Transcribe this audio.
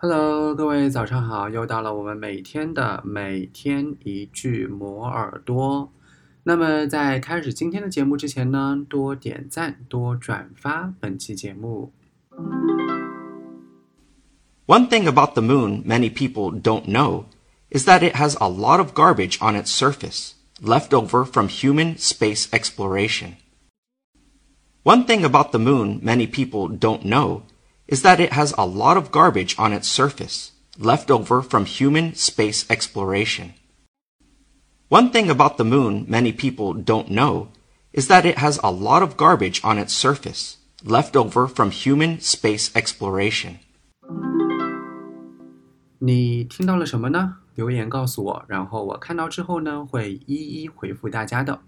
Hello，各位早上好，又到了我们每天一句磨耳朵。那么在开始今天的节目之前呢，多点赞，多转发本期节目。One thing about the moon many people don't know is that it has a lot of garbage on its surface, left over from human space exploration. One thing about the moon many people don't know.is that it has a lot of garbage on its surface, left over from human space exploration. One thing about the moon many people don't know is that it has a lot of garbage on its surface, left over from human space exploration. 你听到了什么呢？留言告诉我，然后我看到之后呢，会一一回复大家的。